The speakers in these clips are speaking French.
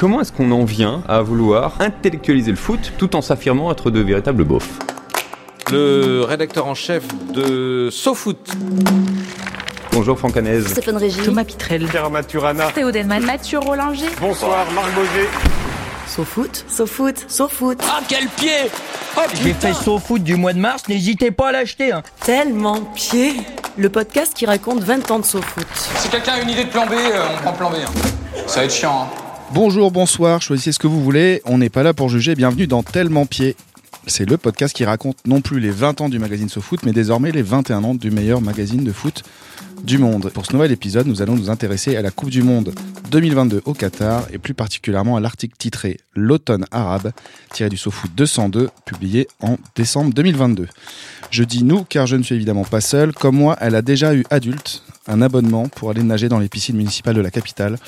Comment est-ce qu'on en vient à vouloir intellectualiser le foot tout en s'affirmant être de véritables beaufs? Le rédacteur en chef de SoFoot. Bonjour Franck Hanez. Stéphane Régis. Thomas Pitrel. Pierre Maturana. Théo Denman. Mathieu Rollinger. Bonsoir Marc Boger. SoFoot. SoFoot. SoFoot. Ah quel pied! Oh, j'ai fait SoFoot du mois de mars, n'hésitez pas à l'acheter hein. Tellement Pied, le podcast qui raconte 20 ans de SoFoot. Si quelqu'un a une idée de plan B, on prend plan B. Hein. Ça va être chiant. Hein. Bonjour, bonsoir, choisissez ce que vous voulez, on n'est pas là pour juger, bienvenue dans Tellement Pied. C'est le podcast qui raconte non plus les 20 ans du magazine SoFoot, mais désormais les 21 ans du meilleur magazine de foot du monde. Pour ce nouvel épisode, nous allons nous intéresser à la Coupe du monde 2022 au Qatar et plus particulièrement à l'article titré « L'automne arabe » tiré du SoFoot 202, publié en décembre 2022. Je dis « nous » car je ne suis évidemment pas seul. Comme moi, elle a déjà eu adulte un abonnement pour aller nager dans les piscines municipales de la capitale.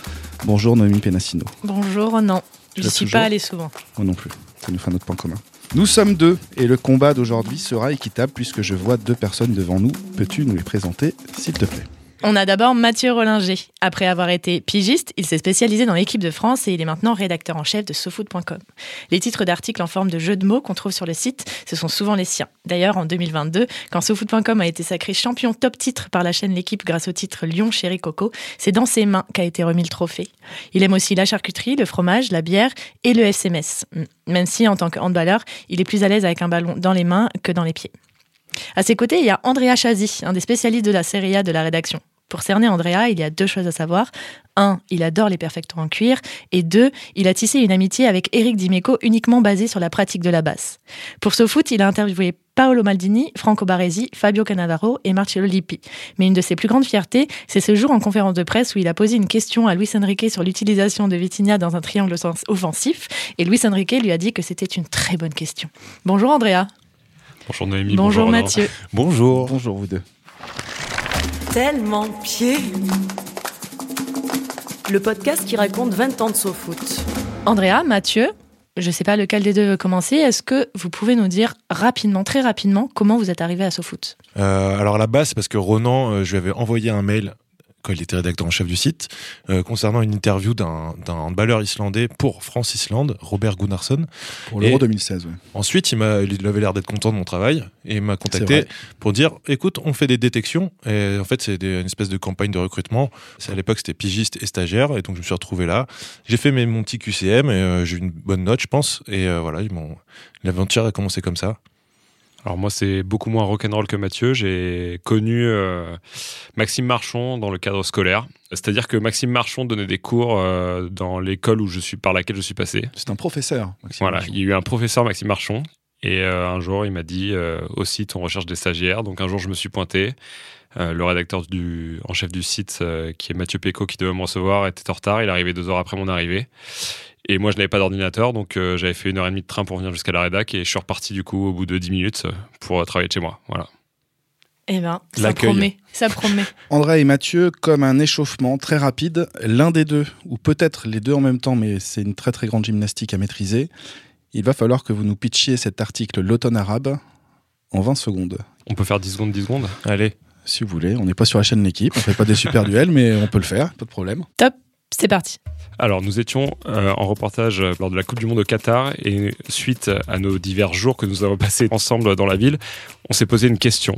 Bonjour Noémie Penassino. Bonjour Ronan. Je ne suis pas allée souvent. Moi non plus. Ça nous fait un autre point commun. Nous sommes deux et le combat d'aujourd'hui sera équitable puisque je vois deux personnes devant nous. Peux-tu nous les présenter, s'il te plaît? On a d'abord Mathieu Rollinger. Après avoir été pigiste, il s'est spécialisé dans l'équipe de France et il est maintenant rédacteur en chef de SoFoot.com. Les titres d'articles en forme de jeux de mots qu'on trouve sur le site, ce sont souvent les siens. D'ailleurs, en 2022, quand SoFoot.com a été sacré champion top titre par la chaîne L'Équipe grâce au titre Lyon Chéri Coco, c'est dans ses mains qu'a été remis le trophée. Il aime aussi la charcuterie, le fromage, la bière et le FCMS. Même si, en tant que handballeur, il est plus à l'aise avec un ballon dans les mains que dans les pieds. À ses côtés, il y a Andrea Chazy, un des spécialistes de la Serie A de la rédaction. Pour cerner Andrea, il y a deux choses à savoir. 1. Il adore les perfectons en cuir. Et 2. Il a tissé une amitié avec Éric Dimeco uniquement basée sur la pratique de la basse. Pour SoFoot, il a interviewé Paolo Maldini, Franco Baresi, Fabio Cannavaro et Marcello Lippi. Mais une de ses plus grandes fiertés, c'est ce jour en conférence de presse où il a posé une question à Luis Enrique sur l'utilisation de Vitinha dans un triangle offensif. Et Luis Enrique lui a dit que c'était une très bonne question. Bonjour Andrea. Bonjour Noémie. Bonjour Mathieu. Bonjour. Bonjour vous deux. Tellement Pied, le podcast qui raconte 20 ans de SoFoot. Andrea, Mathieu, je ne sais pas lequel des deux veut commencer. Est-ce que vous pouvez nous dire rapidement, très rapidement, comment vous êtes arrivé à SoFoot? Alors à la base, c'est parce que Ronan, je lui avais envoyé un mail quand il était rédacteur en chef du site, concernant une interview d'un handballeur islandais pour France-Islande, Robert Gunnarsson. Pour l'Euro 2016, oui. Ensuite, il avait l'air d'être content de mon travail et il m'a contacté pour dire « Écoute, on fait des détections. » Et en fait, c'est une espèce de campagne de recrutement. À l'époque, c'était pigiste et stagiaire. Et donc, je me suis retrouvé là. J'ai fait mon petit QCM et j'ai eu une bonne note, je pense. Et voilà, l'aventure a commencé comme ça. Alors moi, c'est beaucoup moins rock'n'roll que Mathieu. J'ai connu Maxime Marchand dans le cadre scolaire. C'est-à-dire que Maxime Marchand donnait des cours dans l'école par laquelle je suis passé. C'est un professeur, Maxime Marchand. Voilà, il y a eu un professeur, Maxime Marchand. Et un jour, il m'a dit aussi, on recherche des stagiaires. Donc un jour, je me suis pointé. Le rédacteur en chef du site, qui est Mathieu Pécot, qui devait me recevoir, était en retard. Il arrivait 2 heures après mon arrivée. Et moi, je n'avais pas d'ordinateur, donc j'avais fait 1h30 de train pour venir jusqu'à la rédac et je suis reparti du coup au bout de 10 minutes pour travailler de chez moi. Voilà. Eh bien, ça promet. Ça promet. André et Mathieu, comme un échauffement très rapide, l'un des deux, ou peut-être les deux en même temps, mais c'est une très très grande gymnastique à maîtriser. Il va falloir que vous nous pitchiez cet article L'automne arabe en 20 secondes. On peut faire 10 secondes. Allez. Si vous voulez, on n'est pas sur la chaîne L'Équipe, on ne fait pas des super duels, mais on peut le faire, pas de problème. Top. C'est parti. Alors, nous étions en reportage lors de la Coupe du monde au Qatar et suite à nos divers jours que nous avons passés ensemble dans la ville, on s'est posé une question.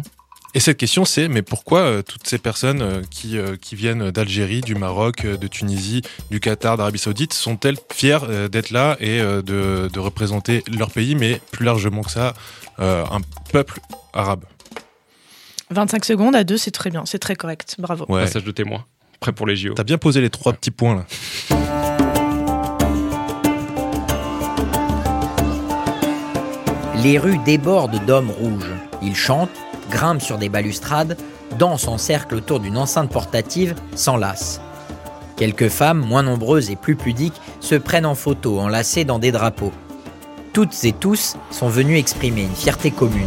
Et cette question, c'est mais pourquoi toutes ces personnes qui viennent d'Algérie, du Maroc, de Tunisie, du Qatar, d'Arabie Saoudite, sont-elles fières d'être là et de représenter leur pays, mais plus largement que ça, un peuple arabe? 25 secondes à 2, c'est très bien, c'est très correct. Bravo. Ouais. Passage de témoin. Prêt pour les JO. T'as bien posé les 3 petits points là. Les rues débordent d'hommes rouges. Ils chantent, grimpent sur des balustrades, dansent en cercle autour d'une enceinte portative, s'enlacent. Quelques femmes, moins nombreuses et plus pudiques, se prennent en photo, enlacées dans des drapeaux. Toutes et tous sont venus exprimer une fierté commune.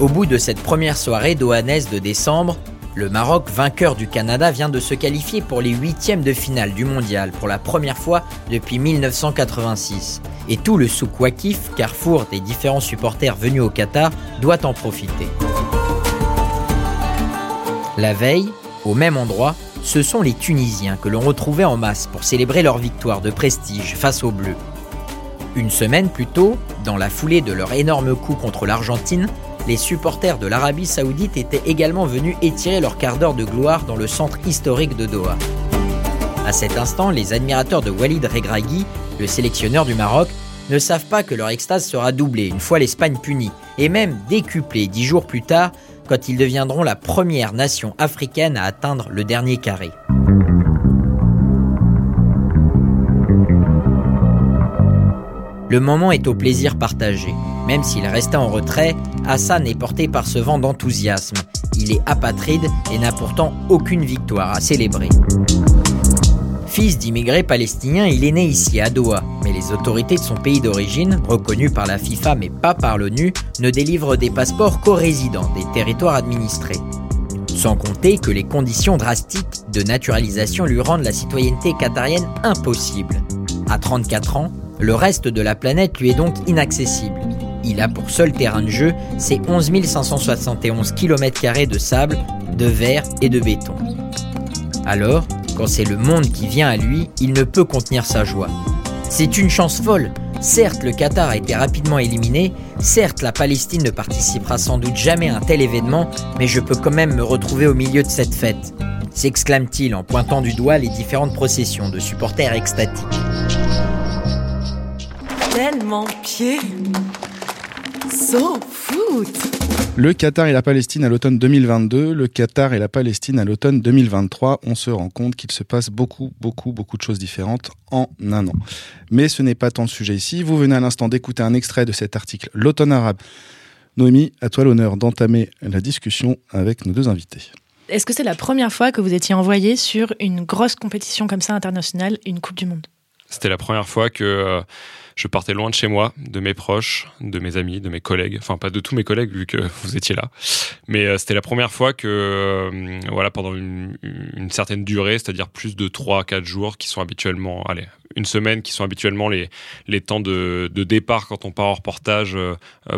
Au bout de cette première soirée d'Oannès de décembre, le Maroc, vainqueur du Canada, vient de se qualifier pour les 8e de finale du mondial pour la première fois depuis 1986. Et tout le souk Wakif, carrefour des différents supporters venus au Qatar, doit en profiter. La veille, au même endroit, ce sont les Tunisiens que l'on retrouvait en masse pour célébrer leur victoire de prestige face aux Bleus. Une semaine plus tôt, dans la foulée de leur énorme coup contre l'Argentine, les supporters de l'Arabie Saoudite étaient également venus étirer leur quart d'heure de gloire dans le centre historique de Doha. À cet instant, les admirateurs de Walid Regragui, le sélectionneur du Maroc, ne savent pas que leur extase sera doublée une fois l'Espagne punie, et même décuplée 10 jours plus tard, quand ils deviendront la première nation africaine à atteindre le dernier carré. Le moment est au plaisir partagé. Même s'il restait en retrait, Hassan est porté par ce vent d'enthousiasme. Il est apatride et n'a pourtant aucune victoire à célébrer. Fils d'immigrés palestiniens, il est né ici, à Doha. Mais les autorités de son pays d'origine, reconnues par la FIFA mais pas par l'ONU, ne délivrent des passeports qu'aux résidents des territoires administrés. Sans compter que les conditions drastiques de naturalisation lui rendent la citoyenneté qatarienne impossible. À 34 ans, le reste de la planète lui est donc inaccessible. Il a pour seul terrain de jeu ses 11 571 km² de sable, de verre et de béton. Alors, quand c'est le monde qui vient à lui, il ne peut contenir sa joie. C'est une chance folle. Certes, le Qatar a été rapidement éliminé, certes, la Palestine ne participera sans doute jamais à un tel événement, mais je peux quand même me retrouver au milieu de cette fête, s'exclame-t-il en pointant du doigt les différentes processions de supporters extatiques. Tellement Pied, SoFoot. Le Qatar et la Palestine à l'automne 2022, le Qatar et la Palestine à l'automne 2023, on se rend compte qu'il se passe beaucoup de choses différentes en un an. Mais ce n'est pas tant le sujet ici, vous venez à l'instant d'écouter un extrait de cet article, l'automne arabe. Noémie, à toi l'honneur d'entamer la discussion avec nos deux invités. Est-ce que c'est la première fois que vous étiez envoyé sur une grosse compétition comme ça internationale, une Coupe du monde ? C'était la première fois que je partais loin de chez moi, de mes proches, de mes amis, de mes collègues. Enfin, pas de tous mes collègues, vu que vous étiez là. Mais c'était la première fois que, voilà, pendant une certaine durée, c'est-à-dire plus de 3-4 jours qui sont habituellement... Allez, une semaine qui sont habituellement les temps de départ quand on part en reportage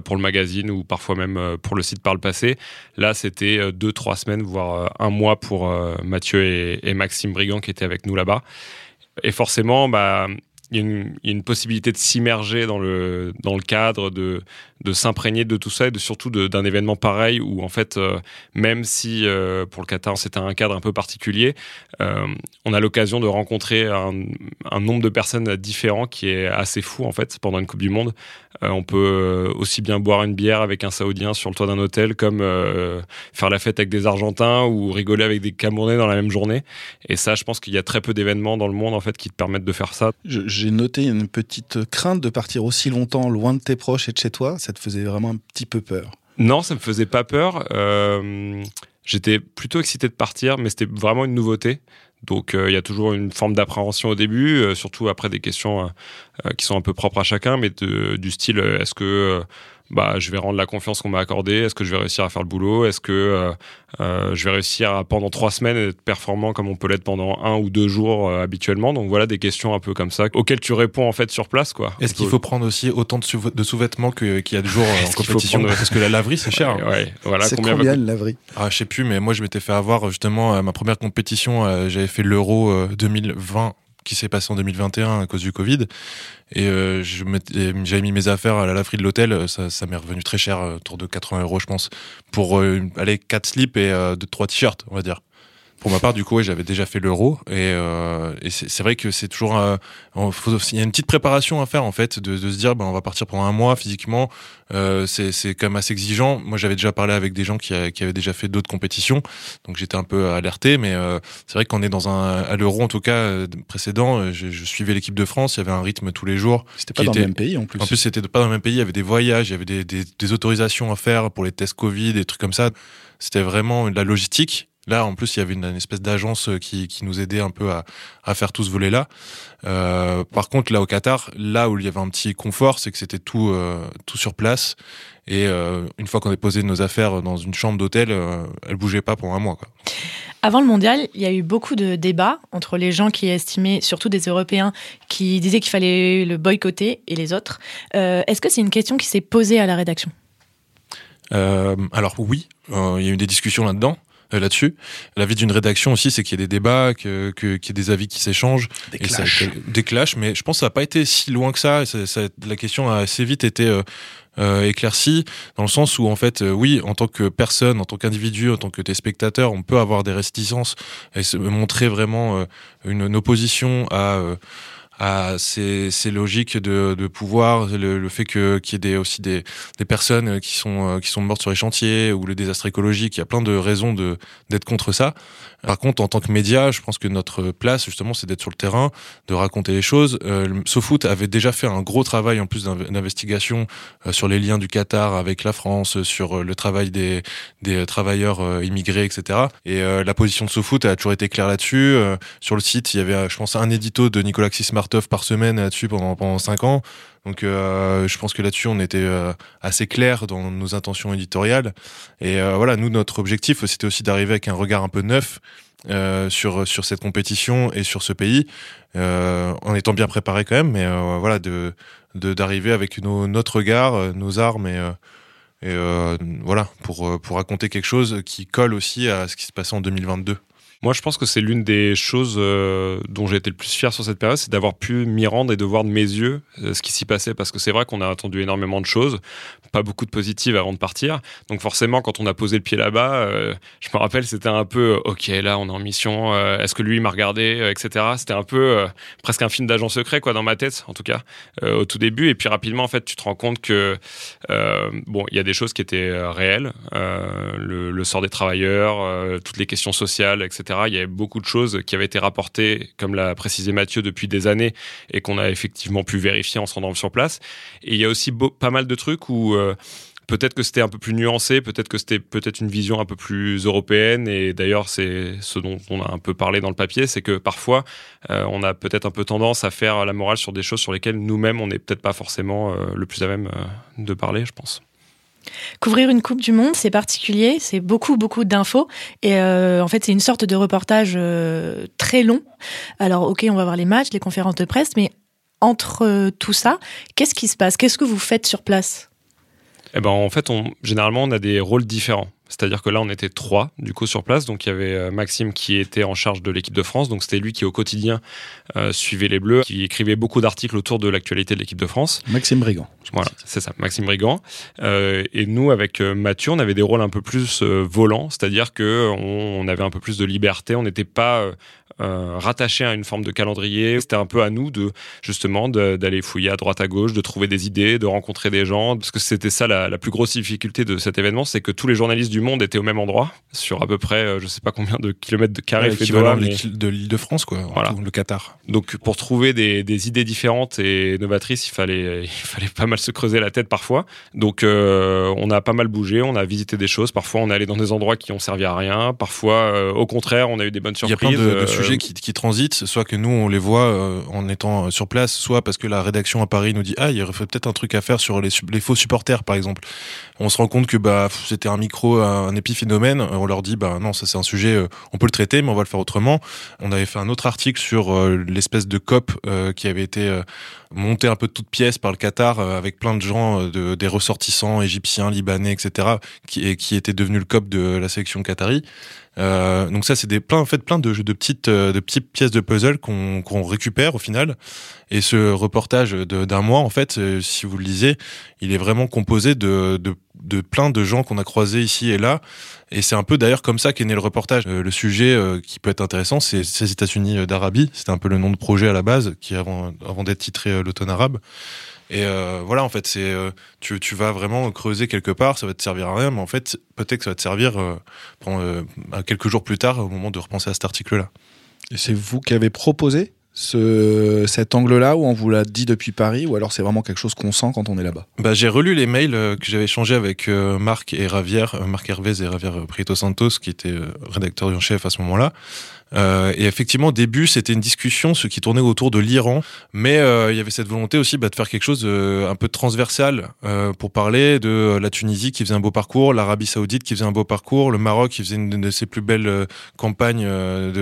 pour le magazine ou parfois même pour le site par le passé. Là, c'était 2-3 semaines, voire un mois pour Mathieu et Maxime Brigand qui étaient avec nous là-bas. Et forcément, bah... Il y a une possibilité de s'immerger dans le cadre, de s'imprégner de tout ça et surtout d'un événement pareil où, en fait, même si pour le Qatar, c'était un cadre un peu particulier, on a l'occasion de rencontrer un nombre de personnes différents qui est assez fou, en fait, pendant une Coupe du Monde. On peut aussi bien boire une bière avec un Saoudien sur le toit d'un hôtel comme faire la fête avec des Argentins ou rigoler avec des Camerounais dans la même journée. Et ça, je pense qu'il y a très peu d'événements dans le monde, en fait, qui te permettent de faire ça. J'ai noté une petite crainte de partir aussi longtemps loin de tes proches et de chez toi. Ça te faisait vraiment un petit peu peur? Non, ça me faisait pas peur. J'étais plutôt excité de partir, mais c'était vraiment une nouveauté. Donc, il y a toujours une forme d'appréhension au début, surtout après des questions qui sont un peu propres à chacun, mais du style, est-ce que... je vais rendre la confiance qu'on m'a accordée, est-ce que je vais réussir à faire le boulot, est-ce que je vais réussir à, pendant 3 semaines, être performant comme on peut l'être pendant 1 ou 2 jours habituellement. Donc voilà des questions un peu comme ça auxquelles tu réponds en fait sur place, quoi. Est-ce qu'il faut prendre aussi autant de sous-vêtements qu'il y a de jours en compétition parce que la laverie c'est cher. Ouais. Voilà, c'est combien la laverie? Je sais plus, mais moi je m'étais fait avoir justement à ma première compétition, j'avais fait l'Euro 2020 qui s'est passé en 2021 à cause du Covid. Et j'avais mis mes affaires à la laverie de l'hôtel, ça m'est revenu très cher, autour de 80 €, je pense, pour 4 slips et 2-3 t-shirts, on va dire. Pour ma part, du coup, ouais, j'avais déjà fait l'Euro. Et c'est vrai que c'est toujours... Il y a une petite préparation à faire, en fait, de se dire, on va partir pendant un mois physiquement. C'est quand même assez exigeant. Moi, j'avais déjà parlé avec des gens qui avaient déjà fait d'autres compétitions. Donc, j'étais un peu alerté. Mais c'est vrai qu'on est à l'Euro, en tout cas, précédent, je suivais l'équipe de France. Il y avait un rythme tous les jours. C'était pas dans le même pays, en plus. En plus, c'était pas dans le même pays. Il y avait des voyages, il y avait des autorisations à faire pour les tests Covid, des trucs comme ça. C'était vraiment de la logistique. Là, en plus, il y avait une espèce d'agence qui nous aidait un peu à faire tout ce volet-là. Par contre, là, au Qatar, là où il y avait un petit confort, c'est que c'était tout sur place. Et une fois qu'on a posé nos affaires dans une chambre d'hôtel, elles bougeaient pas pendant un mois, quoi. Avant le mondial, il y a eu beaucoup de débats entre les gens qui estimaient, surtout des Européens, qui disaient qu'il fallait le boycotter et les autres. Est-ce que c'est une question qui s'est posée à la rédaction ? Alors oui, il y a eu des discussions là-dedans. là-dessus. L'avis d'une rédaction aussi, c'est qu'il y ait des débats, qu'il y ait des avis qui s'échangent. Des clashs, mais je pense que ça n'a pas été si loin que ça. La question a assez vite été éclaircie, dans le sens où, en fait, oui, en tant que personne, en tant qu'individu, en tant que spectateur, on peut avoir des réticences et se montrer vraiment une opposition à ces logiques de pouvoir, le fait qu'il y ait des personnes qui sont mortes sur les chantiers ou le désastre écologique. Il y a plein de raisons d'être contre ça. Par contre, en tant que média, je pense que notre place, justement, c'est d'être sur le terrain, de raconter les choses. SoFoot avait déjà fait un gros travail, en plus d'investigation, sur les liens du Qatar avec la France, sur le travail des travailleurs immigrés, etc. Et la position de SoFoot a toujours été claire là-dessus. Sur le site, il y avait, je pense, un édito de Nicolas Kssis-Martov par semaine là-dessus pendant 5 ans. Donc je pense que là-dessus, on était assez clair dans nos intentions éditoriales. Et voilà, nous, notre objectif, c'était aussi d'arriver avec un regard un peu neuf sur cette compétition et sur ce pays, en étant bien préparé quand même, mais voilà, d'arriver avec notre regard, nos armes, et voilà, pour raconter quelque chose qui colle aussi à ce qui se passait en 2022. Moi, je pense que c'est l'une des choses dont j'ai été le plus fier sur cette période, c'est d'avoir pu m'y rendre et de voir de mes yeux ce qui s'y passait, parce que c'est vrai qu'on a attendu énormément de choses, pas beaucoup de positives avant de partir. Donc forcément, quand on a posé le pied là-bas, je me rappelle, c'était un peu « Ok, là, on est en mission, est-ce que lui, il m'a regardé ?» etc. C'était un peu presque un film d'agent secret, quoi, dans ma tête, en tout cas, au tout début. Et puis rapidement, en fait, tu te rends compte que bon, il y a des choses qui étaient réelles, le sort des travailleurs, toutes les questions sociales, etc. Il y avait beaucoup de choses qui avaient été rapportées, comme l'a précisé Mathieu, depuis des années et qu'on a effectivement pu vérifier en se rendant sur place. Et il y a aussi pas mal de trucs où peut-être que c'était un peu plus nuancé, peut-être que c'était une vision un peu plus européenne. Et d'ailleurs, c'est ce dont on a un peu parlé dans le papier, c'est que parfois, on a peut-être un peu tendance à faire la morale sur des choses sur lesquelles nous-mêmes, on n'est peut-être pas forcément le plus à même de parler, je pense. Couvrir une Coupe du Monde, c'est particulier, c'est beaucoup d'infos et en fait c'est une sorte de reportage très long. Alors ok, on va voir les matchs, les conférences de presse, mais entre tout ça, qu'est-ce qui se passe ? Qu'est-ce que vous faites sur place ? Eh ben, en fait, généralement on a des rôles différents. C'est-à-dire que là, on était 3, du coup, sur place. Donc, il y avait Maxime qui était en charge de l'équipe de France. Donc, c'était lui qui, au quotidien, suivait les Bleus, qui écrivait beaucoup d'articles autour de l'actualité de l'équipe de France. Maxime Brigand. Voilà, c'est ça, Maxime Brigand. Et nous, avec Mathieu, on avait des rôles un peu plus volants. C'est-à-dire qu'on avait un peu plus de liberté. On n'était pas rattaché à une forme de calendrier. C'était un peu à nous, justement, d'aller fouiller à droite, à gauche, de trouver des idées, de rencontrer des gens. Parce que c'était ça la plus grosse difficulté de cet événement, c'est que tous les journalistes du monde était au même endroit, sur à peu près, je ne sais pas combien de kilomètres de carrés. L'équivalent de l'île de France, quoi, voilà. Le Qatar. Donc, pour trouver des idées différentes et novatrices, il fallait pas mal se creuser la tête parfois. Donc, on a pas mal bougé, on a visité des choses. Parfois, on est allé dans des endroits qui n'ont servi à rien. Parfois, au contraire, on a eu des bonnes surprises. Il y a plein de sujets qui transitent, soit que nous, on les voit en étant sur place, soit parce que la rédaction à Paris nous dit « Ah, il y aurait peut-être un truc à faire sur les faux supporters, par exemple. » On se rend compte que c'était un micro, un épiphénomène, on leur dit non, ça c'est un sujet, on peut le traiter mais on va le faire autrement. On avait fait un autre article sur l'espèce de COP qui avait été montée un peu de toutes pièces par le Qatar avec plein de gens, des ressortissants égyptiens, libanais, etc. qui était devenu le COP de la sélection qatari. Donc ça c'est plein de jeux de petites pièces de puzzle qu'on récupère au final, et ce reportage d'un mois, en fait, si vous le lisez, il est vraiment composé de plein de gens qu'on a croisés ici et là, et c'est un peu d'ailleurs comme ça qu'est né le reportage. Le sujet qui peut être intéressant, c'est ces États-Unis d'Arabie, c'était un peu le nom de projet à la base, qui avant d'être titré l'automne arabe. Et voilà, en fait, c'est tu vas vraiment creuser quelque part, ça va te servir à rien, mais en fait, peut-être que ça va te servir quelques jours plus tard, au moment de repenser à cet article-là. Et c'est vous qui avez proposé cet angle-là, où on vous l'a dit depuis Paris, ou alors c'est vraiment quelque chose qu'on sent quand on est là-bas ? J'ai relu les mails que j'avais échangés avec Marc Hervé et Javier Prieto Santos, qui étaient rédacteurs en chef à ce moment-là. Et effectivement, au début, c'était une discussion, ce qui tournait autour de l'Iran, mais il y avait cette volonté aussi de faire quelque chose un peu transversal pour parler de la Tunisie qui faisait un beau parcours, l'Arabie Saoudite qui faisait un beau parcours, le Maroc qui faisait une de ses plus belles campagnes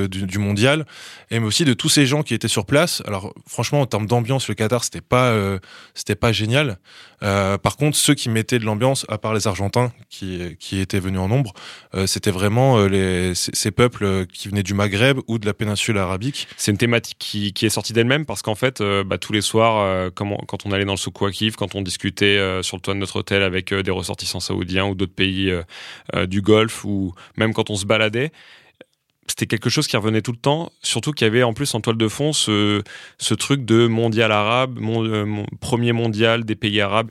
du mondial, et mais aussi de tous ces gens qui étaient sur place. Alors franchement, en termes d'ambiance, le Qatar, c'était pas génial. Par contre, ceux qui mettaient de l'ambiance, à part les Argentins qui étaient venus en nombre, c'était vraiment ces peuples qui venaient du Maghreb ou de la péninsule arabique. C'est une thématique qui est sortie d'elle-même parce qu'en fait, tous les soirs, quand on allait dans le souk ouakif, quand on discutait sur le toit de notre hôtel avec des ressortissants saoudiens ou d'autres pays du Golfe, ou même quand on se baladait, c'était quelque chose qui revenait tout le temps, surtout qu'il y avait en plus en toile de fond ce truc de mondial arabe, premier mondial des pays arabes.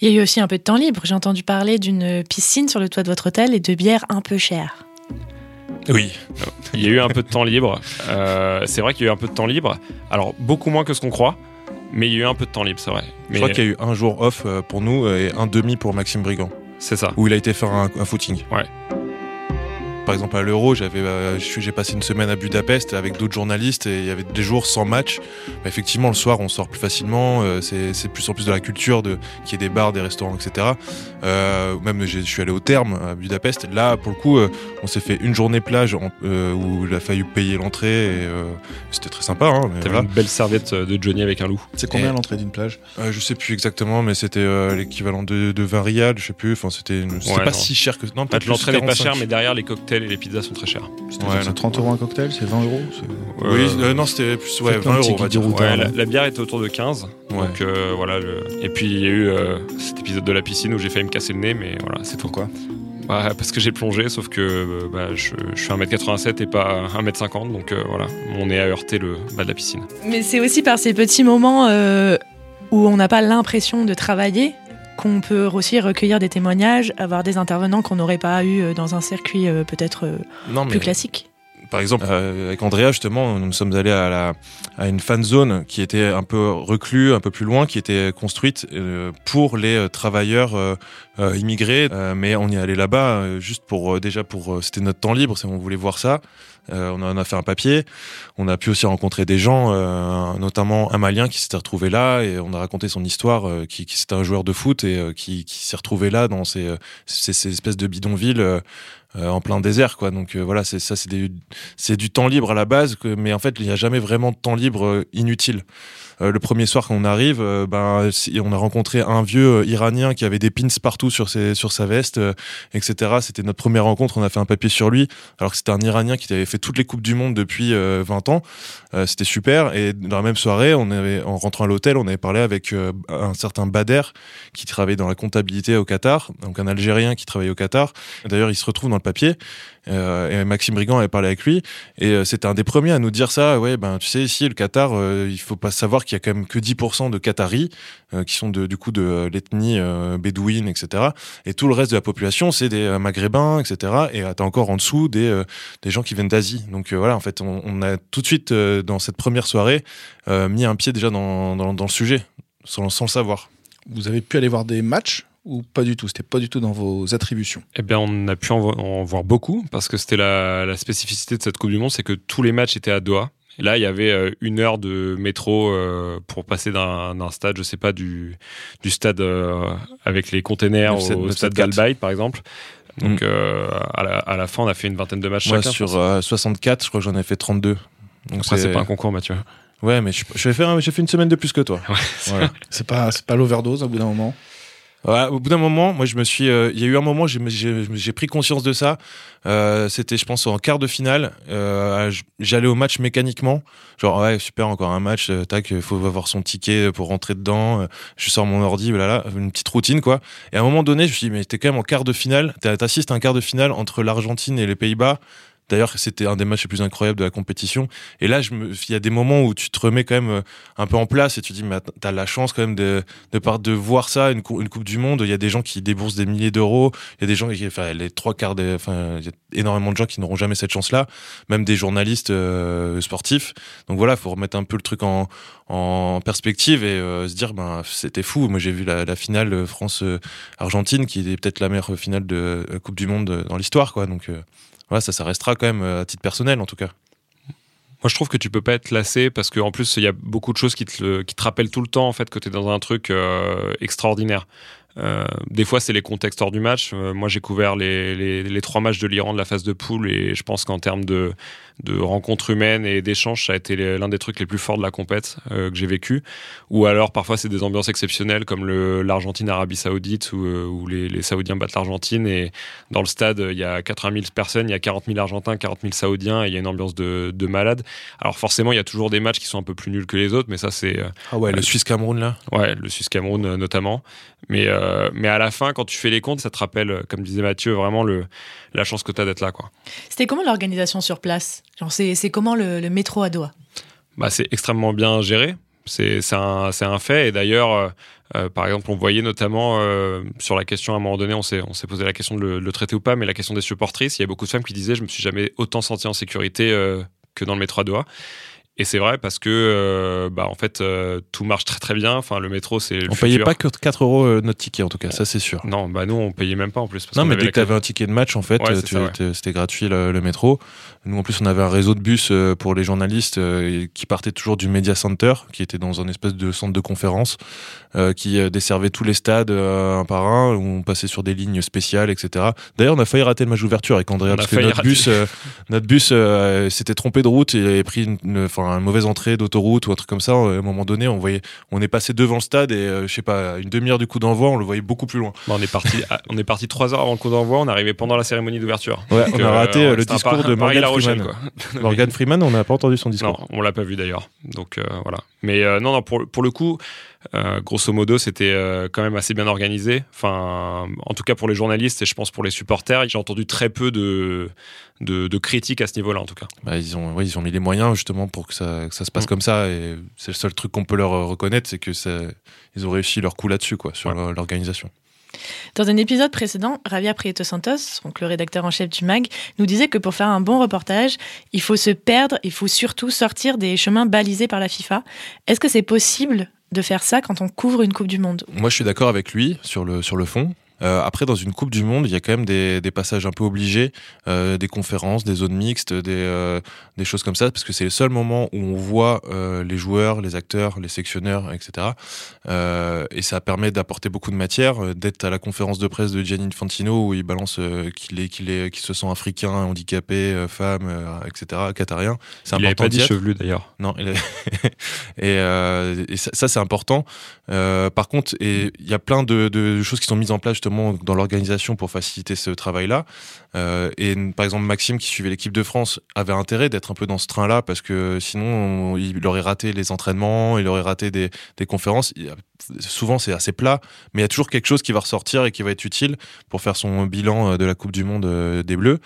Il y a eu aussi un peu de temps libre. J'ai entendu parler d'une piscine sur le toit de votre hôtel et de bières un peu chères. Oui, il y a eu un peu de temps libre. C'est vrai qu'il y a eu un peu de temps libre. Alors, beaucoup moins que ce qu'on croit. Mais il y a eu un peu de temps libre, c'est vrai. Mais... Je crois qu'il y a eu un jour off pour nous et un demi pour Maxime Brigand. C'est ça. Où il a été faire un footing. Ouais. Par exemple, à l'Euro, j'ai passé une semaine à Budapest avec d'autres journalistes et il y avait des jours sans match. Bah, effectivement, le soir, on sort plus facilement. C'est plus en plus de la culture, qu'il y ait des bars, des restaurants, etc. Même, je suis allé au therme à Budapest. Là, pour le coup, on s'est fait une journée plage où il a fallu payer l'entrée. C'était très sympa. Hein, mais voilà. Une belle serviette de Johnny avec un loup. C'est combien l'entrée d'une plage ? Je sais plus exactement, mais c'était l'équivalent de 20 rials, je sais plus. Enfin, c'était pas si cher que... Non, peut-être l'entrée n'est pas chère, mais derrière, les cocktails et les pizzas sont très chères. C'est 30 euros un cocktail, c'est 20 euros. Non, c'était plus 20 euros. La bière était autour de 15. Ouais. Donc voilà. Et puis il y a eu cet épisode de la piscine où j'ai failli me casser le nez, mais voilà, c'est tout. Pourquoi ? Bah, parce que j'ai plongé, sauf que je suis 1m87 et pas 1m50, donc voilà, mon nez a heurté le bas de la piscine. Mais c'est aussi par ces petits moments où on n'a pas l'impression de travailler qu'on peut aussi recueillir des témoignages, avoir des intervenants qu'on n'aurait pas eu dans un circuit plus classique. Par exemple, avec Andrea, justement, nous sommes allés à une fan zone qui était un peu reclue, un peu plus loin, qui était construite pour les travailleurs immigrés. Mais on y est allé là-bas juste pour c'était notre temps libre, on voulait voir ça. On en a fait un papier. On a pu aussi rencontrer des gens, notamment un Malien qui s'était retrouvé là et on a raconté son histoire, qui c'était un joueur de foot et qui s'est retrouvé là dans ces espèces de bidonvilles en plein désert, quoi. Donc voilà, c'est du temps libre à la base, mais en fait il n'y a jamais vraiment de temps libre inutile. Le premier soir quand on arrive, on a rencontré un vieux Iranien qui avait des pins partout sur sa veste, etc. C'était notre première rencontre, on a fait un papier sur lui, alors que c'était un Iranien qui avait fait toutes les coupes du monde depuis 20 ans. C'était super. Et dans la même soirée, en rentrant à l'hôtel, on avait parlé avec un certain Bader qui travaillait dans la comptabilité au Qatar, donc un Algérien qui travaillait au Qatar. D'ailleurs, il se retrouve dans le papier. Et Maxime Brigand avait parlé avec lui et c'était un des premiers à nous dire ça. Ouais, tu sais, ici le Qatar, il faut pas savoir qu'il y a quand même que 10% de Qataris qui sont de l'ethnie bédouine, etc. Et tout le reste de la population, c'est des Maghrébins, etc. Et t'as encore en dessous des gens qui viennent d'Asie. Donc voilà, en fait, on a tout de suite dans cette première soirée mis un pied déjà dans le sujet sans le savoir. Vous avez pu aller voir des matchs ? Ou pas du tout, c'était pas du tout dans vos attributions? Eh bien, on a pu en voir beaucoup parce que c'était la spécificité de cette Coupe du Monde, c'est que tous les matchs étaient à Doha. Et là, il y avait une heure de métro pour passer d'un stade, je sais pas, du stade avec les containers au stade d'Al-Bayt, par exemple. Donc, à la fin, on a fait une vingtaine de matchs chacun. Sur 64, je crois que j'en ai fait 32. Donc après, c'est pas un concours, Mathieu. Ouais, mais j'ai fait une semaine de plus que toi. Ouais, voilà. C'est pas l'overdose au bout d'un moment? Ouais, au bout d'un moment, moi il y a eu un moment, j'ai pris conscience de ça. C'était, je pense, en quart de finale. J'allais au match mécaniquement, genre ouais super, encore un match, tac, faut avoir son ticket pour rentrer dedans. Je sors mon ordi, voilà, une petite routine quoi. Et à un moment donné, je me suis dit mais t'es quand même en quart de finale, t'assistes à un quart de finale entre l'Argentine et les Pays-Bas. D'ailleurs, c'était un des matchs les plus incroyables de la compétition. Et là, il y a des moments où tu te remets quand même un peu en place et tu te dis, mais t'as la chance quand même de voir ça, une Coupe du Monde. Il y a des gens qui déboursent des milliers d'euros. Il y a des gens il y a énormément de gens qui n'auront jamais cette chance-là. Même des journalistes sportifs. Donc voilà, faut remettre un peu le truc en perspective et se dire, c'était fou. Moi, j'ai vu la finale France-Argentine qui est peut-être la meilleure finale de Coupe du Monde dans l'histoire, quoi. Donc, voilà, ça restera quand même à titre personnel en tout cas. Moi, je trouve que tu peux pas être lassé parce qu'en plus, il y a beaucoup de choses qui te rappellent tout le temps en fait, que tu es dans un truc extraordinaire. Des fois, c'est les contextes hors du match. Moi, j'ai couvert les trois matchs de l'Iran de la phase de poule et je pense qu'en termes de rencontres humaines et d'échanges, ça a été l'un des trucs les plus forts de la compète que j'ai vécu. Ou alors, parfois, c'est des ambiances exceptionnelles comme l'Argentine-Arabie Saoudite où les Saoudiens battent l'Argentine et dans le stade, il y a 80 000 personnes, il y a 40 000 Argentins, 40 000 Saoudiens et il y a une ambiance de malade. Alors forcément, il y a toujours des matchs qui sont un peu plus nuls que les autres, mais ça, c'est... Ah ouais, le Suisse-Cameroun, là. Ouais, le Suisse-Cameroun notamment. Mais à la fin, quand tu fais les comptes, ça te rappelle, comme disait Mathieu, vraiment la chance que tu as d'être là, quoi. C'était comment l'organisation sur place ? Genre c'est comment le métro à Doha ? Bah, c'est extrêmement bien géré, c'est un fait. Et d'ailleurs, par exemple, on voyait notamment sur la question, à un moment donné, on s'est posé la question de le traiter ou pas, mais la question des supportrices, il y a beaucoup de femmes qui disaient « je me suis jamais autant senti en sécurité que dans le métro à Doha ». Et c'est vrai parce que en fait, tout marche très très bien. Enfin, le métro, c'est le futur. On payait pas que 4 euros notre ticket, en tout cas, ça c'est sûr. Non, bah nous, on payait même pas en plus. Parce non, mais dès que tu avais un ticket de match, en fait, ouais, c'était gratuit le métro. Nous, en plus, on avait un réseau de bus pour les journalistes qui partaient toujours du Media Center, qui était dans un espèce de centre de conférence, qui desservait tous les stades un par un, où on passait sur des lignes spéciales, etc. D'ailleurs, on a failli rater le match d'ouverture avec Andrea, parce que notre bus s'était trompé de route et avait pris une mauvaise entrée d'autoroute ou un truc comme ça. À un moment donné, on est passé devant le stade et je sais pas, une demi-heure du coup d'envoi, on le voyait beaucoup plus loin. Bah, on est parti 3 heures avant le coup d'envoi, on est arrivé pendant la cérémonie d'ouverture. Ouais, on a raté le discours de Morgan Freeman. Morgan Freeman, on n'a pas entendu son discours. Non, on l'a pas vu d'ailleurs. Donc voilà. Mais non, pour le coup, grosso modo, c'était quand même assez bien organisé. Enfin, en tout cas pour les journalistes et je pense pour les supporters, j'ai entendu très peu de critiques à ce niveau-là en tout cas. Bah, ils ont mis les moyens justement pour que ça se passe comme ça et c'est le seul truc qu'on peut leur reconnaître, c'est que ils ont réussi leur coup là-dessus quoi, sur l'organisation. Dans un épisode précédent, Javier Prieto Santos, donc le rédacteur en chef du MAG, nous disait que pour faire un bon reportage, il faut se perdre, il faut surtout sortir des chemins balisés par la FIFA. Est-ce que c'est possible de faire ça quand on couvre une Coupe du Monde ? Moi, je suis d'accord avec lui sur le fond. Après, dans une Coupe du Monde, il y a quand même des passages un peu obligés, des conférences, des zones mixtes, des choses comme ça, parce que c'est le seul moment où on voit les joueurs, les acteurs, les sélectionneurs, etc. Et ça permet d'apporter beaucoup de matière, d'être à la conférence de presse de Gianni Infantino où il balance qu'il se sent africain, handicapé, femme, etc., qatarien. C'est important. Il n'avait pas dit chevelu d'ailleurs. Non. Et ça, c'est important. Par contre, il y a plein de choses qui sont mises en place dans l'organisation pour faciliter ce travail-là. Et par exemple, Maxime, qui suivait l'équipe de France, avait intérêt d'être un peu dans ce train-là parce que sinon, il aurait raté les entraînements, il aurait raté des conférences. Souvent, c'est assez plat, mais il y a toujours quelque chose qui va ressortir et qui va être utile pour faire son bilan de la Coupe du Monde des Bleus.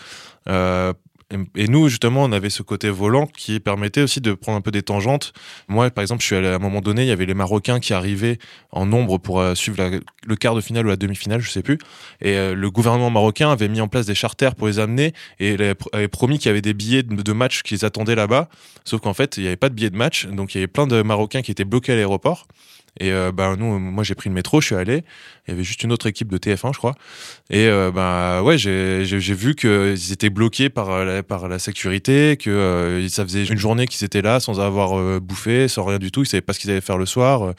Et nous, justement, on avait ce côté volant qui permettait aussi de prendre un peu des tangentes. Moi, par exemple, je suis allé à un moment donné, il y avait les Marocains qui arrivaient en nombre pour suivre le quart de finale ou la demi-finale, je sais plus. Et le gouvernement marocain avait mis en place des charters pour les amener et avait promis qu'il y avait des billets de match qui les attendaient là-bas. Sauf qu'en fait, il n'y avait pas de billets de match. Donc, il y avait plein de Marocains qui étaient bloqués à l'aéroport. Et moi j'ai pris le métro, je suis allé. Il y avait juste une autre équipe de TF1, je crois. Et j'ai vu qu'ils étaient bloqués par la sécurité, que ça faisait une journée qu'ils étaient là sans avoir bouffé, sans rien du tout. Ils savaient pas ce qu'ils allaient faire le soir,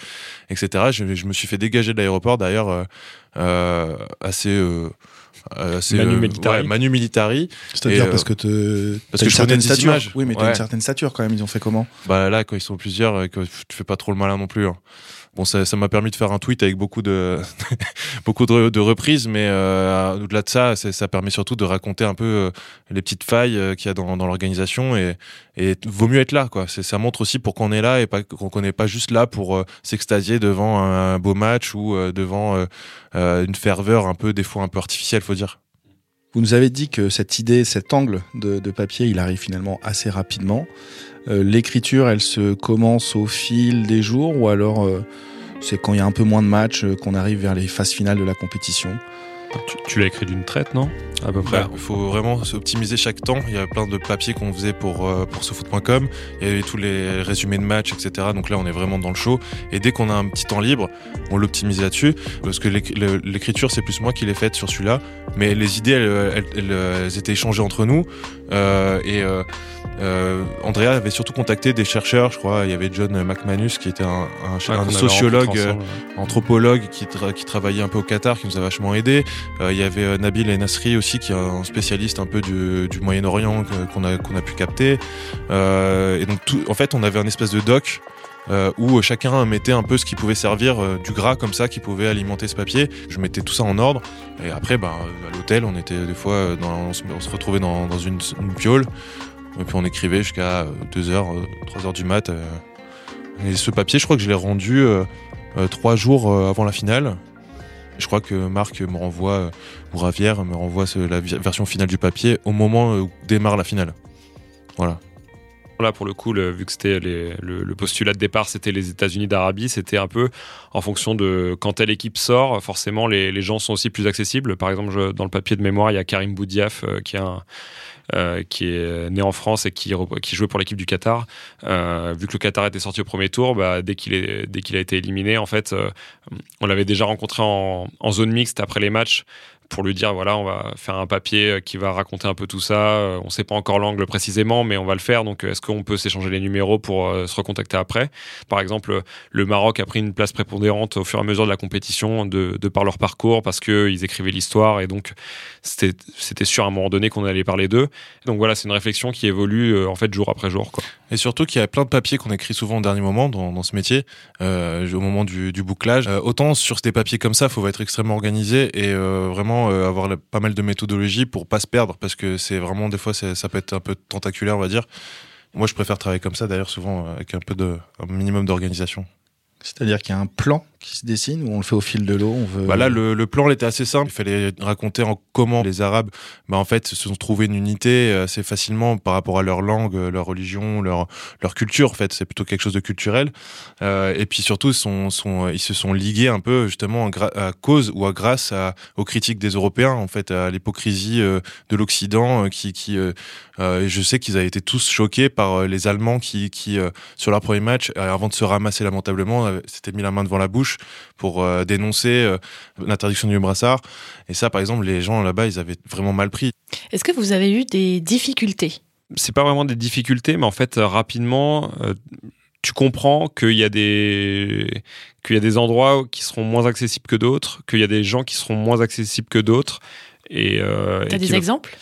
etc. Je me suis fait dégager de l'aéroport d'ailleurs assez. Manu Militari. C'est-à-dire parce que je connais des images. Oui, mais t'as une certaine stature quand même. Ils ont fait comment ? Bah là, quand ils sont plusieurs, tu fais pas trop le malin non plus. Hein. Bon, ça m'a permis de faire un tweet avec beaucoup de reprises, mais au-delà de ça, ça permet surtout de raconter un peu les petites failles qu'il y a dans l'organisation et vaut mieux être là, quoi. Ça montre aussi pourquoi on est là et qu'on n'est pas juste là pour s'extasier devant un beau match ou devant une ferveur des fois un peu artificielle, faut dire. Vous nous avez dit que cette idée, cet angle de papier, il arrive finalement assez rapidement. L'écriture, elle se commence au fil des jours ou alors c'est quand il y a un peu moins de matchs qu'on arrive vers les phases finales de la compétition. Tu l'as écrit d'une traite, non ? à peu près. Il faut vraiment s'optimiser chaque temps. Il y a plein de papiers qu'on faisait pour SoFoot.com. Il y avait tous les résumés de matchs, etc. Donc là, on est vraiment dans le show. Et dès qu'on a un petit temps libre, on l'optimise là-dessus. Parce que l'écriture, c'est plus moi qui l'ai faite sur celui-là. Mais les idées, elles étaient échangées entre nous. Andrea avait surtout contacté des chercheurs, je crois. Il y avait John McManus qui était un sociologue, anthropologue qui travaillait un peu au Qatar, qui nous a vachement aidé. Il y avait Nabil El Nasri aussi, qui est un spécialiste un peu du Moyen-Orient qu'on a pu capter. Et donc en fait, on avait un espèce de doc où chacun mettait un peu ce qui pouvait servir, du gras comme ça qui pouvait alimenter ce papier. Je mettais tout ça en ordre, et après, à l'hôtel, on était des fois, on se retrouvait dans une piole. Et puis on écrivait jusqu'à 2h, 3h du mat. Et ce papier, je crois que je l'ai rendu 3 jours avant la finale. Je crois que Marc me renvoie, ou Javier me renvoie la version finale du papier au moment où démarre la finale. Voilà. Là, pour le coup, vu que c'était le postulat de départ, c'était les États-Unis d'Arabie, c'était un peu en fonction de quand telle équipe sort, forcément les gens sont aussi plus accessibles. Par exemple, dans le papier de mémoire, il y a Karim Boudiaf qui est né en France et qui jouait pour l'équipe du Qatar. Vu que le Qatar était sorti au premier tour, dès qu'il a été éliminé, en fait, on l'avait déjà rencontré en zone mixte après les matchs, pour lui dire voilà, on va faire un papier qui va raconter un peu tout ça, on sait pas encore l'angle précisément, mais on va le faire, donc est-ce qu'on peut s'échanger les numéros pour se recontacter après. Par exemple, le Maroc a pris une place prépondérante au fur et à mesure de la compétition de par leur parcours, parce qu'ils écrivaient l'histoire, et donc c'était sûr à un moment donné qu'on allait parler d'eux. Donc voilà, c'est une réflexion qui évolue en fait jour après jour, quoi. Et surtout qu'il y a plein de papiers qu'on écrit souvent au dernier moment dans ce métier, au moment du bouclage. Autant sur des papiers comme ça, il faut être extrêmement organisé et vraiment avoir pas mal de méthodologie pour pas se perdre, parce que c'est vraiment, des fois ça peut être un peu tentaculaire, on va dire. Moi je préfère travailler comme ça d'ailleurs, souvent avec un minimum d'organisation. C'est-à-dire qu'il y a un plan qui se dessine, ou on le fait au fil de l'eau, on veut... Là, le plan était assez simple. Il fallait raconter comment les Arabes, en fait, se sont trouvés une unité assez facilement par rapport à leur langue, leur religion, leur culture. En fait, c'est plutôt quelque chose de culturel. Et puis surtout, ils se sont ligués un peu, justement, à cause ou grâce aux critiques des Européens, en fait, à l'hypocrisie de l'Occident. Je sais qu'ils avaient été tous choqués par les Allemands qui sur leur premier match, avant de se ramasser lamentablement, s'étaient mis la main devant la bouche pour dénoncer l'interdiction du brassard. Et ça, par exemple, les gens là-bas, ils avaient vraiment mal pris. Est-ce que vous avez eu des difficultés ? C'est pas vraiment des difficultés, mais en fait, rapidement, tu comprends qu'il y a des endroits qui seront moins accessibles que d'autres, qu'il y a des gens qui seront moins accessibles que d'autres. T'as des exemples ?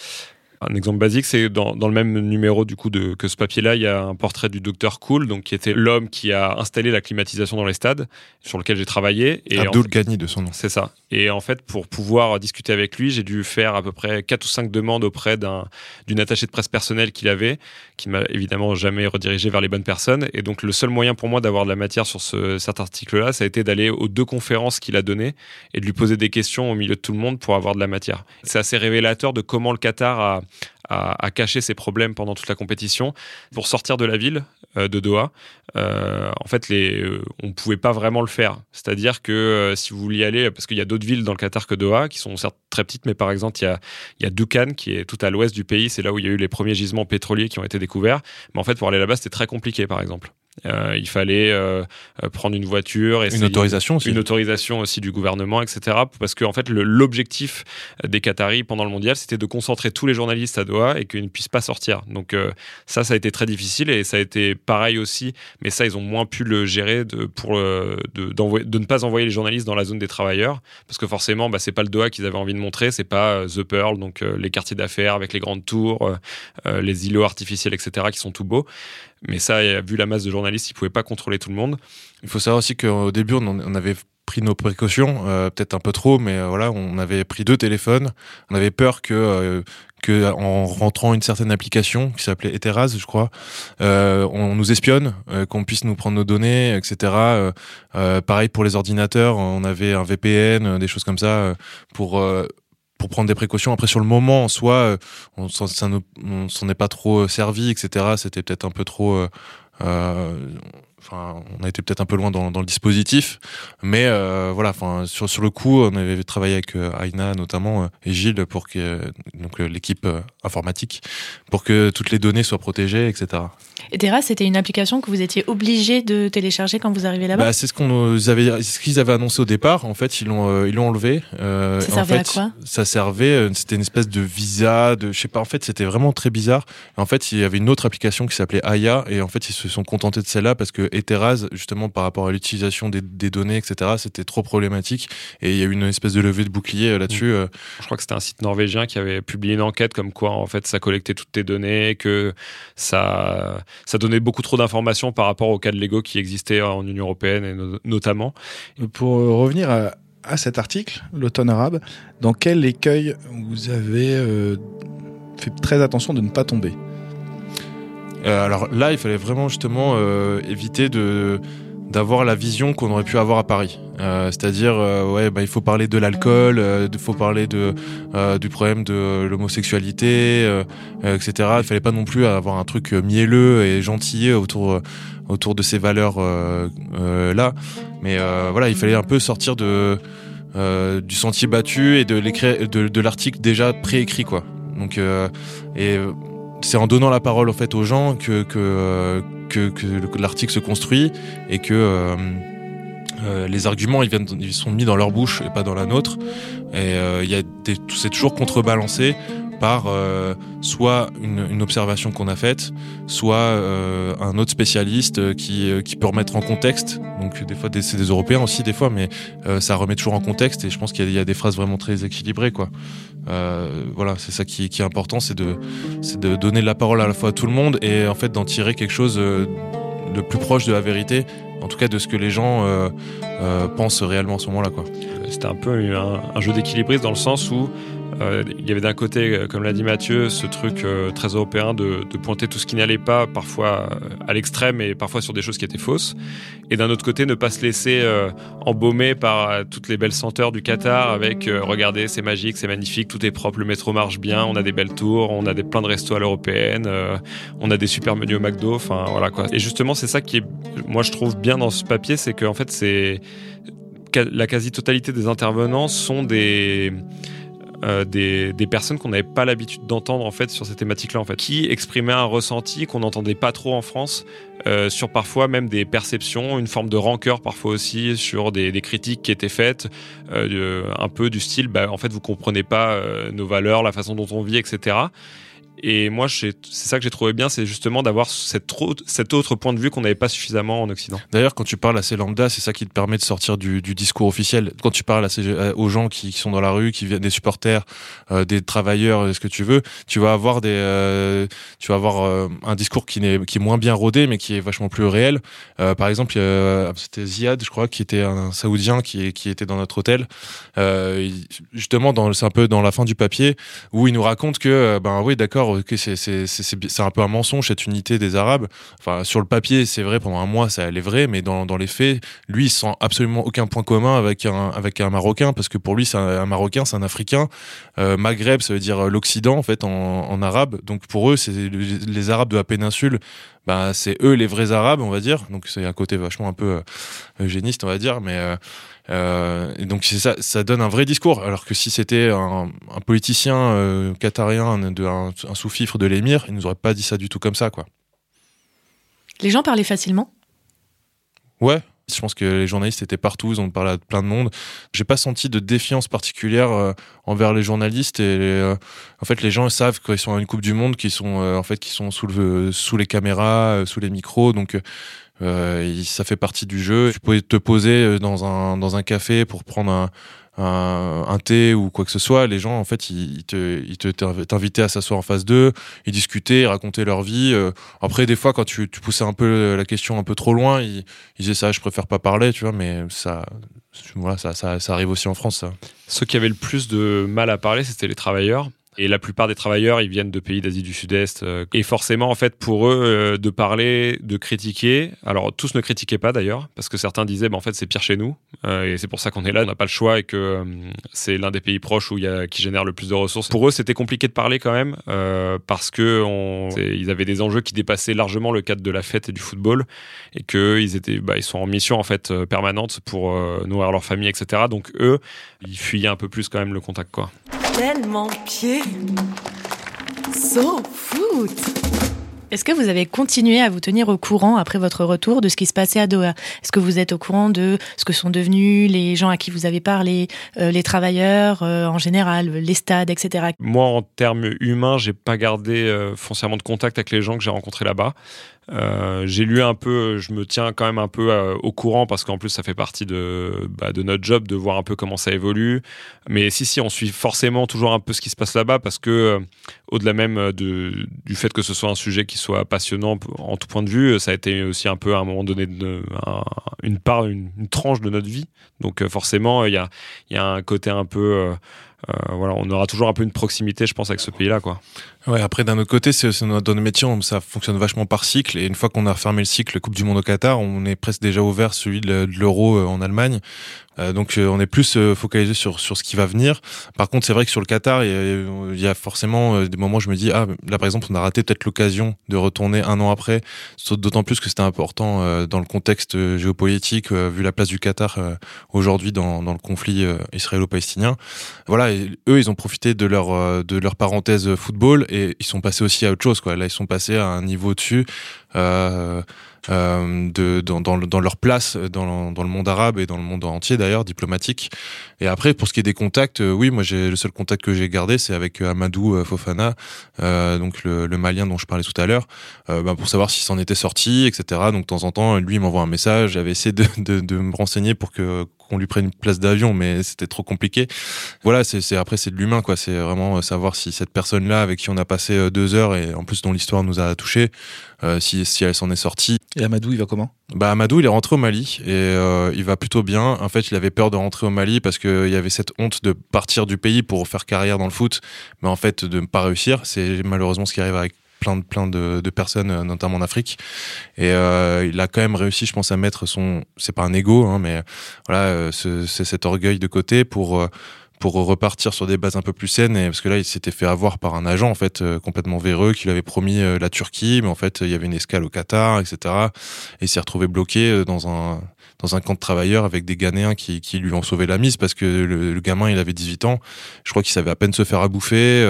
Un exemple basique, c'est dans le même numéro du coup que ce papier-là, il y a un portrait du Dr Cool, donc qui était l'homme qui a installé la climatisation dans les stades, sur lequel j'ai travaillé. Abdul Ghani de son nom. C'est ça. Et en fait, pour pouvoir discuter avec lui, j'ai dû faire à peu près 4 ou 5 demandes auprès d'une attachée de presse personnelle qu'il avait, qui ne m'a évidemment jamais redirigé vers les bonnes personnes. Et donc, le seul moyen pour moi d'avoir de la matière sur cet article-là, ça a été d'aller aux 2 conférences qu'il a données et de lui poser des questions au milieu de tout le monde pour avoir de la matière. C'est assez révélateur de comment le Qatar a caché ses problèmes pendant toute la compétition. Pour sortir de la ville de Doha, en fait, on ne pouvait pas vraiment le faire. C'est-à-dire que si vous vouliez aller, parce qu'il y a d'autres villes dans le Qatar que Doha, qui sont certes très petites, mais par exemple, il y a Dukan, qui est tout à l'ouest du pays, c'est là où il y a eu les premiers gisements pétroliers qui ont été découverts. Mais en fait, pour aller là-bas, c'était très compliqué, par exemple. Il fallait prendre une voiture, une autorisation aussi du gouvernement, etc. Parce que en fait, l'objectif des Qataris pendant le mondial, c'était de concentrer tous les journalistes à Doha et qu'ils ne puissent pas sortir. Donc ça a été très difficile, et ça a été pareil aussi, mais ça, ils ont moins pu le gérer de ne pas envoyer les journalistes dans la zone des travailleurs, parce que forcément, c'est pas le Doha qu'ils avaient envie de montrer, c'est pas The Pearl, donc les quartiers d'affaires avec les grandes tours, les îlots artificiels, etc., qui sont tout beaux. Mais ça, vu la masse de journalistes, ils ne pouvaient pas contrôler tout le monde. Il faut savoir aussi qu'au début, on avait pris nos précautions, peut-être un peu trop, mais voilà, on avait pris 2 téléphones. On avait peur que en rentrant une certaine application qui s'appelait Etteraz, je crois, on nous espionne, qu'on puisse nous prendre nos données, etc. Pareil pour les ordinateurs, on avait un VPN, des choses comme ça, pour prendre des précautions. Après, sur le moment, en soi, on s'en est pas trop servi, etc. C'était peut-être un peu trop... enfin, on a été peut-être un peu loin dans le dispositif, mais voilà, enfin, sur le coup, on avait travaillé avec Aïna notamment et Gilles pour que donc l'équipe informatique pour que toutes les données soient protégées, etc. Etteraz, c'était une application que vous étiez obligé de télécharger quand vous arrivez là-bas. Bah, c'est ce qu'ils avaient annoncé au départ. En fait, ils l'ont enlevé. Ça servait à quoi ? Ça servait, c'était une espèce de visa, de je sais pas. En fait, c'était vraiment très bizarre. En fait, il y avait une autre application qui s'appelait Aya, et en fait, ils se sont contentés de celle-là parce que Etteraz, justement, par rapport à l'utilisation des données, etc., c'était trop problématique. Et il y a eu une espèce de levée de bouclier là-dessus. Mmh. Je crois que c'était un site norvégien qui avait publié une enquête comme quoi, en fait, ça collectait toutes tes données, que ça donnait beaucoup trop d'informations par rapport au cas de l'ego qui existait en Union européenne, et notamment. Pour revenir à cet article, l'automne arabe, dans quel écueil vous avez fait très attention de ne pas tomber ? Alors là, il fallait vraiment justement éviter d'avoir la vision qu'on aurait pu avoir à Paris. C'est-à-dire, ouais, bah, il faut parler de l'alcool, il faut parler du problème de l'homosexualité, etc. Il fallait pas non plus avoir un truc mielleux et gentil autour de ces valeurs là. Mais voilà, il fallait un peu sortir du sentier battu et de l'article déjà préécrit, quoi. Donc, et c'est en donnant la parole en fait aux gens que l'article se construit et que les arguments ils sont mis dans leur bouche et pas dans la nôtre. Et c'est toujours contrebalancé par soit une observation qu'on a faite, soit un autre spécialiste qui peut remettre en contexte. Donc des fois c'est des Européens aussi des fois, mais ça remet toujours en contexte. Et je pense qu'il y a des phrases vraiment très équilibrées, quoi. Voilà, c'est ça qui est important, c'est de donner la parole à la fois à tout le monde et en fait d'en tirer quelque chose de plus proche de la vérité, en tout cas de ce que les gens pensent réellement à ce moment-là, quoi. C'était un peu un jeu d'équilibriste dans le sens où il y avait d'un côté, comme l'a dit Mathieu, ce truc très européen de pointer tout ce qui n'allait pas, parfois à l'extrême et parfois sur des choses qui étaient fausses. Et d'un autre côté, ne pas se laisser embaumer par toutes les belles senteurs du Qatar avec « Regardez, c'est magique, c'est magnifique, tout est propre, le métro marche bien, on a des belles tours, on a plein de restos à l'européenne, on a des super menus au McDo ». Enfin, voilà, quoi. Et justement, c'est ça qui est, moi, je trouve bien dans ce papier, c'est qu'en fait, la quasi-totalité des intervenants sont des personnes qu'on n'avait pas l'habitude d'entendre en fait sur ces thématiques-là, en fait, qui exprimaient un ressenti qu'on n'entendait pas trop en France sur parfois même des perceptions, une forme de rancœur parfois aussi sur des critiques qui étaient faites, un peu du style, bah, en fait vous comprenez pas nos valeurs, la façon dont on vit, etc. Et moi, c'est ça que j'ai trouvé bien, c'est justement d'avoir cet autre point de vue qu'on n'avait pas suffisamment en Occident. D'ailleurs, quand tu parles à ces lambdas, c'est ça qui te permet de sortir du discours officiel. Quand tu parles aux gens qui sont dans la rue, qui viennent des supporters, des travailleurs, ce que tu veux, tu vas avoir un discours qui est moins bien rodé, mais qui est vachement plus réel. Par exemple, c'était Ziad, je crois, qui était un Saoudien qui était dans notre hôtel. Justement, c'est un peu dans la fin du papier où il nous raconte que, ben oui, d'accord, ok, c'est un peu un mensonge cette unité des Arabes. Enfin, sur le papier, c'est vrai, pendant un mois, ça allait vrai, mais dans les faits, lui, il sent absolument aucun point commun avec un Marocain, parce que pour lui, c'est un Marocain, c'est un Africain. Maghreb, ça veut dire l'Occident, en fait, en arabe. Donc pour eux, c'est les Arabes de la péninsule. Bah, c'est eux les vrais Arabes, on va dire. Donc c'est un côté vachement un peu eugéniste, on va dire, mais et donc c'est ça donne un vrai discours, alors que si c'était un politicien qatarien, un sous-fifre de l'émir, il nous aurait pas dit ça du tout comme ça, quoi. Les gens parlaient facilement. Ouais, je pense que les journalistes étaient partout, ils ont parlé à plein de monde. J'ai pas senti de défiance particulière envers les journalistes, et en fait les gens savent quand ils sont à une Coupe du Monde qu'ils sont en fait qu'ils sont sous les caméras, sous les micros, donc ça fait partie du jeu. Tu pouvais te poser dans un café pour prendre un thé ou quoi que ce soit, les gens en fait ils t'invitaient à s'asseoir en face d'eux, ils discutaient, ils racontaient leur vie. Après des fois quand tu poussais un peu la question un peu trop loin, ils disaient ça, je préfère pas parler, tu vois, mais ça, voilà, ça arrive aussi en France, ça. Ceux qui avaient le plus de mal à parler, c'était les travailleurs. Et la plupart des travailleurs, ils viennent de pays d'Asie du Sud-Est. Et forcément, en fait, pour eux, de parler, de critiquer... Alors, tous ne critiquaient pas, d'ailleurs, parce que certains disaient, bah, en fait, c'est pire chez nous. Et c'est pour ça qu'on est là, on n'a pas le choix, et que c'est l'un des pays proches où qui génère le plus de ressources. Pour eux, c'était compliqué de parler, quand même, parce qu'ils avaient des enjeux qui dépassaient largement le cadre de la fête et du football, et qu'ils sont en mission, en fait, permanente pour nourrir leur famille, etc. Donc, eux, ils fuyaient un peu plus, quand même, le contact, quoi. Tellement Pied, SoFoot. Est-ce que vous avez continué à vous tenir au courant après votre retour de ce qui se passait à Doha ? Est-ce que vous êtes au courant de ce que sont devenus les gens à qui vous avez parlé, les travailleurs en général, les stades, etc. Moi, en termes humains, j'ai pas gardé foncièrement de contact avec les gens que j'ai rencontrés là-bas. J'ai lu un peu, je me tiens quand même un peu au courant, parce qu'en plus ça fait partie de notre job de voir un peu comment ça évolue, mais si on suit forcément toujours un peu ce qui se passe là-bas, parce que au-delà même du fait que ce soit un sujet qui soit passionnant en tout point de vue, ça a été aussi un peu à un moment donné une tranche de notre vie, donc forcément il y a un côté un peu... on aura toujours un peu une proximité, je pense, avec ce pays-là, quoi. Ouais, après, d'un autre côté, dans nos métiers, ça fonctionne vachement par cycle, et une fois qu'on a refermé le cycle Coupe du monde au Qatar, on est presque déjà ouvert celui de l'Euro en Allemagne. Donc on est plus focalisé sur ce qui va venir. Par contre, c'est vrai que sur le Qatar, il y a forcément des moments où je me dis, là par exemple, on a raté peut-être l'occasion de retourner un an après, d'autant plus que c'était important dans le contexte géopolitique, vu la place du Qatar aujourd'hui dans le conflit israélo-palestinien. Voilà, et eux, ils ont profité de leur parenthèse football, et ils sont passés aussi à autre chose, quoi. Là, ils sont passés à un niveau dessus. Dans leur place dans le monde arabe et dans le monde entier, d'ailleurs, diplomatique. Et après, pour ce qui est des contacts, oui, moi le seul contact que j'ai gardé, c'est avec Amadou Fofana, donc le Malien dont je parlais tout à l'heure, pour savoir s'il s'en était sorti, etc. Donc de temps en temps, lui, il m'envoie un message. J'avais essayé de me renseigner pour qu'on lui prenne une place d'avion, mais c'était trop compliqué. Voilà, après, c'est de l'humain, quoi. C'est vraiment savoir si cette personne-là, avec qui on a passé 2 heures, et en plus dont l'histoire nous a touchés, si elle s'en est sortie. Et Amadou, il va comment ? Amadou, il est rentré au Mali, et il va plutôt bien. En fait, il avait peur de rentrer au Mali parce qu'il y avait cette honte de partir du pays pour faire carrière dans le foot, mais en fait, de ne pas réussir. C'est malheureusement ce qui arrive avec plein de personnes, notamment en Afrique. Et il a quand même réussi, je pense, à mettre c'est pas un ego, hein, mais voilà, c'est cet orgueil de côté pour repartir sur des bases un peu plus saines, et parce que là, il s'était fait avoir par un agent, en fait, complètement véreux, qui lui avait promis la Turquie, mais en fait, il y avait une escale au Qatar, etc. Et il s'est retrouvé bloqué dans un camp de travailleurs avec des Ghanéens qui lui ont sauvé la mise, parce que le gamin, il avait 18 ans, je crois qu'il savait à peine se faire à bouffer,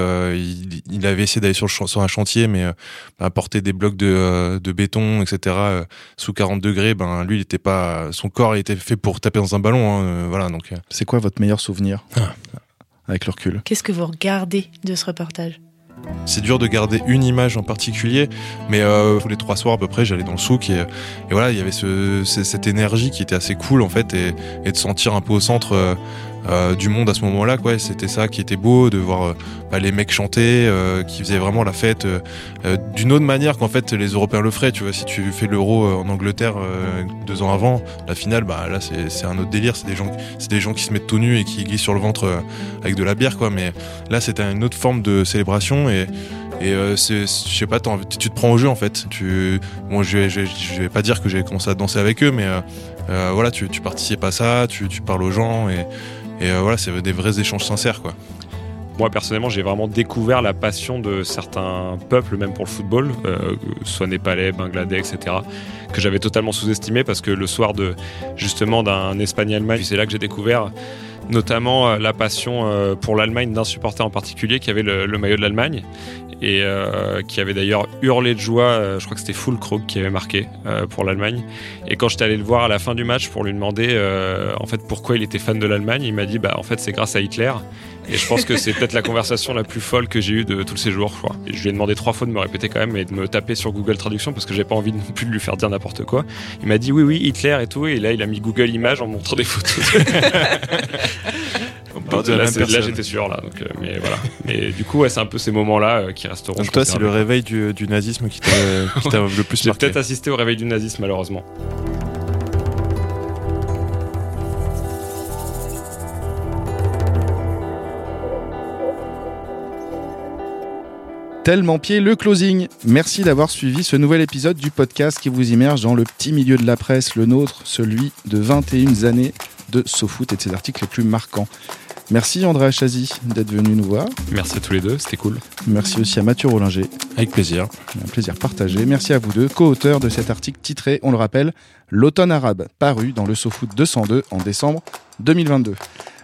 il avait essayé d'aller sur un chantier, mais porter des blocs de béton, etc., sous 40 degrés, lui, il était pas... Son corps, il était fait pour taper dans un ballon, hein, voilà, donc... C'est quoi votre meilleur souvenir avec le recul? Qu'est-ce que vous regardez de ce reportage? C'est dur de garder une image en particulier, mais tous les 3 soirs à peu près, j'allais dans le souk, et voilà, il y avait cette énergie qui était assez cool, en fait, et de sentir un peu au centre du monde à ce moment-là, quoi. Et c'était ça qui était beau, de voir les mecs chanter, qui faisaient vraiment la fête d'une autre manière qu'en fait les Européens le feraient. Tu vois, si tu fais l'Euro en Angleterre 2 ans avant, la finale, là c'est un autre délire. C'est des gens qui se mettent tout nus et qui glissent sur le ventre avec de la bière, quoi. Mais là, c'était une autre forme de célébration, et je sais pas, tu te prends au jeu, en fait. Je vais pas dire que j'ai commencé à danser avec eux, mais voilà, tu participes à ça, tu parles aux gens, et voilà, c'est des vrais échanges sincères, quoi. Moi, personnellement, j'ai vraiment découvert la passion de certains peuples, même pour le football, soit népalais, bangladais, etc., que j'avais totalement sous-estimé, parce que le soir d'un Espagne-Allemagne, c'est là que j'ai découvert notamment la passion pour l'Allemagne d'un supporter en particulier qui avait le maillot de l'Allemagne, et qui avait d'ailleurs hurlé de joie, je crois que c'était Füllkrug qui avait marqué pour l'Allemagne. Et quand j'étais allé le voir à la fin du match pour lui demander en fait pourquoi il était fan de l'Allemagne, il m'a dit en fait c'est grâce à Hitler. Et je pense que c'est peut-être la conversation la plus folle que j'ai eue de tous ces jours, je crois. Et je lui ai demandé 3 fois de me répéter quand même, et de me taper sur Google Traduction, parce que j'ai pas envie non plus de lui faire dire n'importe quoi. Il m'a dit oui Hitler et tout, et là il a mis Google Images en me montrant des photos. Là j'étais sûr, là, donc, mais voilà. Mais du coup, ouais, c'est un peu ces moments-là qui resteront. Donc toi, c'est le réveil du nazisme qui t'a le plus marqué. J'ai peut-être assisté au réveil du nazisme, malheureusement. Tellement Pied, le closing. Merci d'avoir suivi ce nouvel épisode du podcast qui vous immerge dans le petit milieu de la presse, le nôtre, celui de 21 années de SoFoot et de ses articles les plus marquants. Merci Andrea Chazy d'être venu nous voir. Merci à tous les deux, c'était cool. Merci aussi à Mathieu Rollinger. Avec plaisir. Un plaisir partagé. Merci à vous deux, co-auteurs de cet article titré, on le rappelle, L'automne arabe, paru dans le SoFoot 202 en décembre 2022.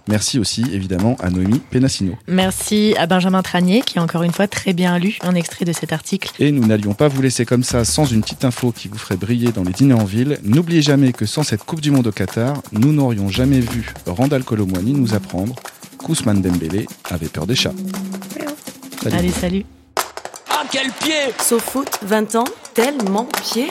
Merci aussi, évidemment, à Noémie Penassino. Merci à Benjamin Tranier, qui a encore une fois très bien lu un extrait de cet article. Et nous n'allions pas vous laisser comme ça sans une petite info qui vous ferait briller dans les dîners en ville. N'oubliez jamais que sans cette Coupe du monde au Qatar, nous n'aurions jamais vu Randal Kolo Muani nous apprendre qu'Ousmane Dembélé avait peur des chats. Salut. Allez, salut. Ah, quel pied ! SoFoot, 20 ans, tellement pied.